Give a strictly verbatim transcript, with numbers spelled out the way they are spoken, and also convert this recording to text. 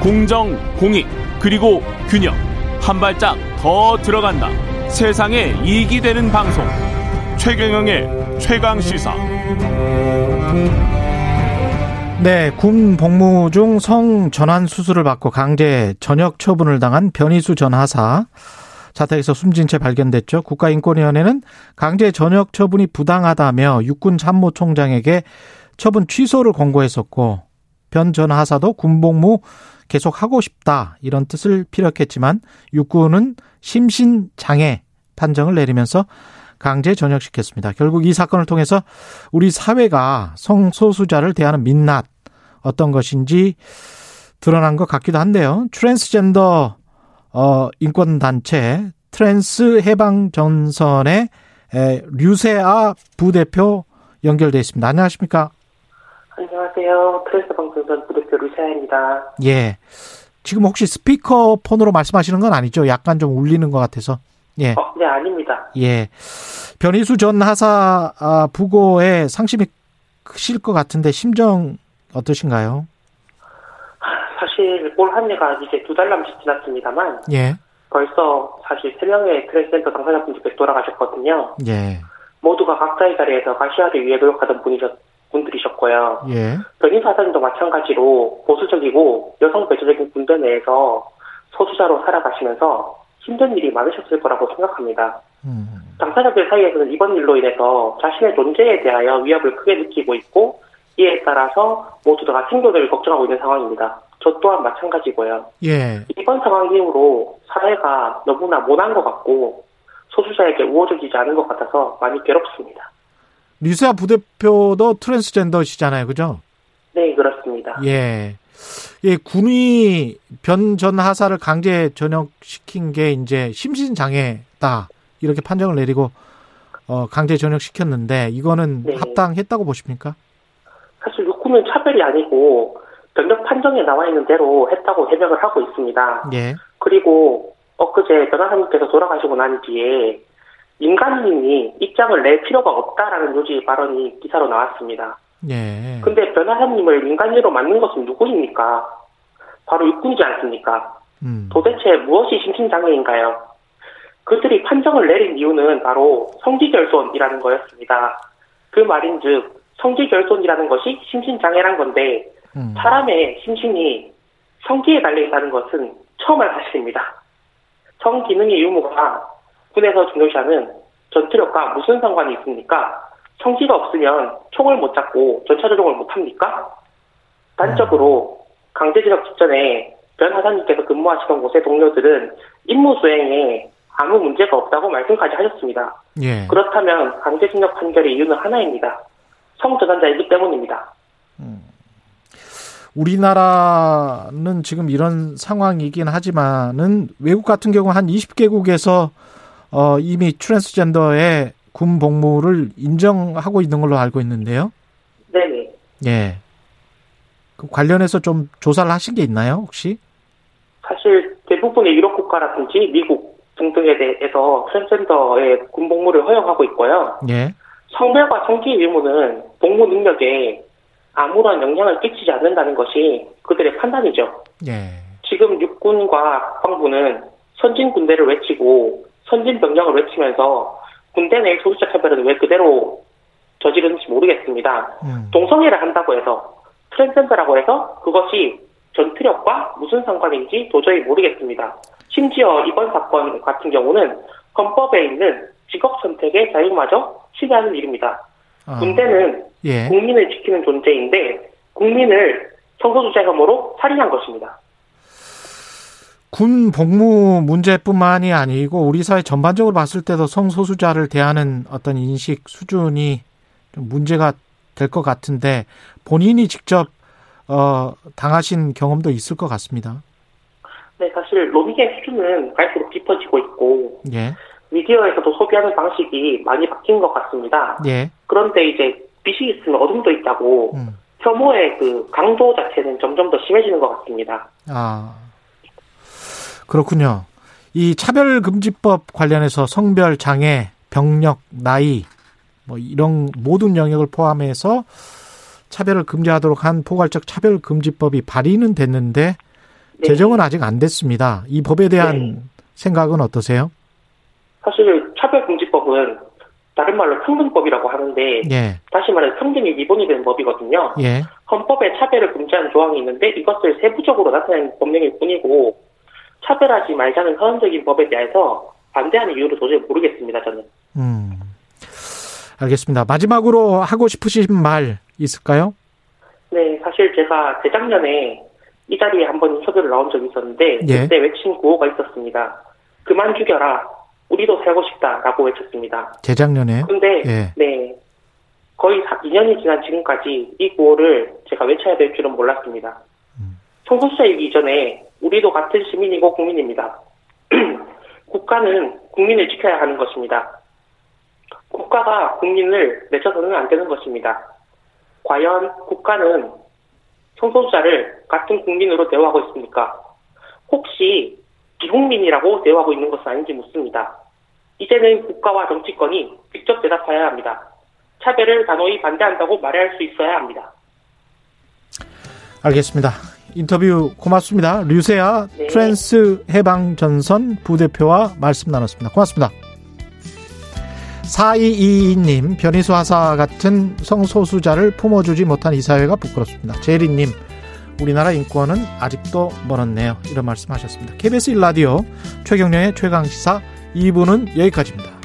공정, 공익, 그리고 균형. 한 발짝 더 들어간다. 세상에 이익이 되는 방송. 최경영의 최강시사. 네, 군 복무 중 성전환 수술을 받고 강제 전역 처분을 당한 변희수 전 하사. 자택에서 숨진 채 발견됐죠. 국가인권위원회는 강제 전역 처분이 부당하다며 육군 참모총장에게 처분 취소를 권고했었고, 변 전 하사도 군 복무 계속하고 싶다 이런 뜻을 피력했지만 육군은 심신장애 판정을 내리면서 강제 전역시켰습니다. 결국 이 사건을 통해서 우리 사회가 성소수자를 대하는 민낯 어떤 것인지 드러난 것 같기도 한데요. 트랜스젠더 인권단체 트랜스 해방전선의 류세아 부대표 연결되어 있습니다. 안녕하십니까? 안녕하세요. 트랜스 해방전선 부대표 류세아입니다. 예. 지금 혹시 스피커폰으로 말씀하시는 건 아니죠? 약간 좀 울리는 것 같아서. 예. 어, 네, 아닙니다. 예. 변희수 전 하사 아, 부고의 상심이 크실 것 같은데 심정 어떠신가요? 사실 올 한 해가 이제 두 달 남짓 지났습니다만, 예. 벌써 사실 세 명의 트랜스젠더 당사자분들께서 돌아가셨거든요. 예. 모두가 각자의 자리에서 가시화를 위해 노력하던 분들이셨고요. 예. 변희수 하사님도 마찬가지로 보수적이고 여성 배제적인 군대 내에서 소수자로 살아가시면서 힘든 일이 많으셨을 거라고 생각합니다. 음. 당사자들 사이에서는 이번 일로 인해서 자신의 존재에 대하여 위협을 크게 느끼고 있고, 이에 따라서 모두 다 생존을 걱정하고 있는 상황입니다. 저 또한 마찬가지고요. 예. 이번 상황 이후로 사회가 너무나 모난 것 같고 소수자에게 우호적이지 않은 것 같아서 많이 괴롭습니다. 류세아 부대표도 트랜스젠더시잖아요, 그죠? 네, 그렇습니다. 예. 예, 군이 변 전 하사를 강제 전역시킨 게 이제 심신장애다 이렇게 판정을 내리고 어, 강제 전역시켰는데 이거는 네. 합당했다고 보십니까? 사실 육군은 차별이 아니고 전역 판정에 나와 있는 대로 했다고 해명을 하고 있습니다. 예. 그리고 엊그제 변 하사님께서 돌아가시고 난 뒤에 민간인이 입장을 낼 필요가 없다라는 요지 발언이 기사로 나왔습니다. 예. 근데 변 하사님을 민간인으로 맞는 것은 누구입니까? 바로 육군이지 않습니까? 음. 도대체 무엇이 심신장애인가요? 그들이 판정을 내린 이유는 바로 성지결손이라는 거였습니다. 그 말인즉 성지결손이라는 것이 심신장애란 건데 음. 사람의 심신이 성기에 달려있다는 것은 처음 알 사실입니다. 성기능의 유무가 군에서 중요시하는 전투력과 무슨 상관이 있습니까? 성기가 없으면 총을 못 잡고 전차 조종을 못합니까? 단적으로 강제 전역 직전에 변 하사님께서 근무하시던 곳의 동료들은 임무 수행에 아무 문제가 없다고 말씀까지 하셨습니다. 예. 그렇다면 강제 전역 판결의 이유는 하나입니다. 성전환자이기 때문입니다. 음. 우리나라는 지금 이런 상황이긴 하지만은 외국 같은 경우 한 이십 개국에서 어, 이미 트랜스젠더의 군 복무를 인정하고 있는 걸로 알고 있는데요. 네네. 예. 그 관련해서 좀 조사를 하신 게 있나요, 혹시? 사실 대부분의 유럽 국가라든지 미국 등등에 대해서 트랜스젠더의 군 복무를 허용하고 있고요. 예. 성별과 성기의 유무는 복무 능력에 아무런 영향을 끼치지 않는다는 것이 그들의 판단이죠. 예. 지금 육군과 국방부는 선진 군대를 외치고 선진 병력을 외치면서 군대 내 소수자 차별은 왜 그대로 저지르는지 모르겠습니다. 음. 동성애를 한다고 해서 트랜스젠더라고 해서 그것이 전투력과 무슨 상관인지 도저히 모르겠습니다. 심지어 이번 사건 같은 경우는 헌법에 있는 직업 선택의 자유마저 침해하는 일입니다. 아. 군대는 예. 국민을 지키는 존재인데 국민을 성소수자 혐오로 살인한 것입니다. 군 복무 문제뿐만이 아니고 우리 사회 전반적으로 봤을 때도 성소수자를 대하는 어떤 인식 수준이 좀 문제가 될 것 같은데 본인이 직접 어, 당하신 경험도 있을 것 같습니다. 네, 사실 로밍의 수준은 갈수록 깊어지고 있고 예. 미디어에서도 소비하는 방식이 많이 바뀐 것 같습니다. 예. 그런데 이제 빛이 있으면 어둠도 있다고 음. 혐오의 그 강도 자체는 점점 더 심해지는 것 같습니다. 아, 그렇군요. 이 차별금지법 관련해서 성별, 장애, 병력, 나이 뭐 이런 모든 영역을 포함해서 차별을 금지하도록 한 포괄적 차별금지법이 발의는 됐는데 네. 제정은 아직 안 됐습니다. 이 법에 대한 네. 생각은 어떠세요? 사실 차별금지법은 다른 말로 평등법이라고 하는데 예. 다시 말해 평등이 위반이 되는 법이거든요. 예. 헌법에 차별을 금지하는 조항이 있는데 이것을 세부적으로 나타낸 법령일 뿐이고 차별하지 말자는 선언적인 법에 대해서 반대하는 이유를 도저히 모르겠습니다. 저는. 음, 알겠습니다. 마지막으로 하고 싶으신 말 있을까요? 네. 사실 제가 재작년에 이 자리에 한번 인터뷰를 나온 적이 있었는데 예. 그때 외친 구호가 있었습니다. 그만 죽여라. 우리도 살고 싶다라고 외쳤습니다. 재작년에. 근데, 예. 네. 거의 이 년이 지난 지금까지 이 구호를 제가 외쳐야 될 줄은 몰랐습니다. 음. 성소수자이기 이전에 우리도 같은 시민이고 국민입니다. 국가는 국민을 지켜야 하는 것입니다. 국가가 국민을 내쳐서는 안 되는 것입니다. 과연 국가는 성소수자를 같은 국민으로 대우하고 있습니까? 혹시 비국민이라고 대우하고 있는 것은 아닌지 묻습니다. 이제는 국가와 정치권이 직접 대답해야 합니다. 차별을 단호히 반대한다고 말할 수 있어야 합니다. 알겠습니다. 인터뷰 고맙습니다. 류세아 네. 트랜스 해방전선 부대표와 말씀 나눴습니다. 고맙습니다. 사이이이님 변희수 하사 같은 성소수자를 품어주지 못한 이 사회가 부끄럽습니다. 제리님 우리나라 인권은 아직도 멀었네요. 이런 말씀하셨습니다. 케이비에스 일 라디오 최경영의 최강시사 이 부는 여기까지입니다.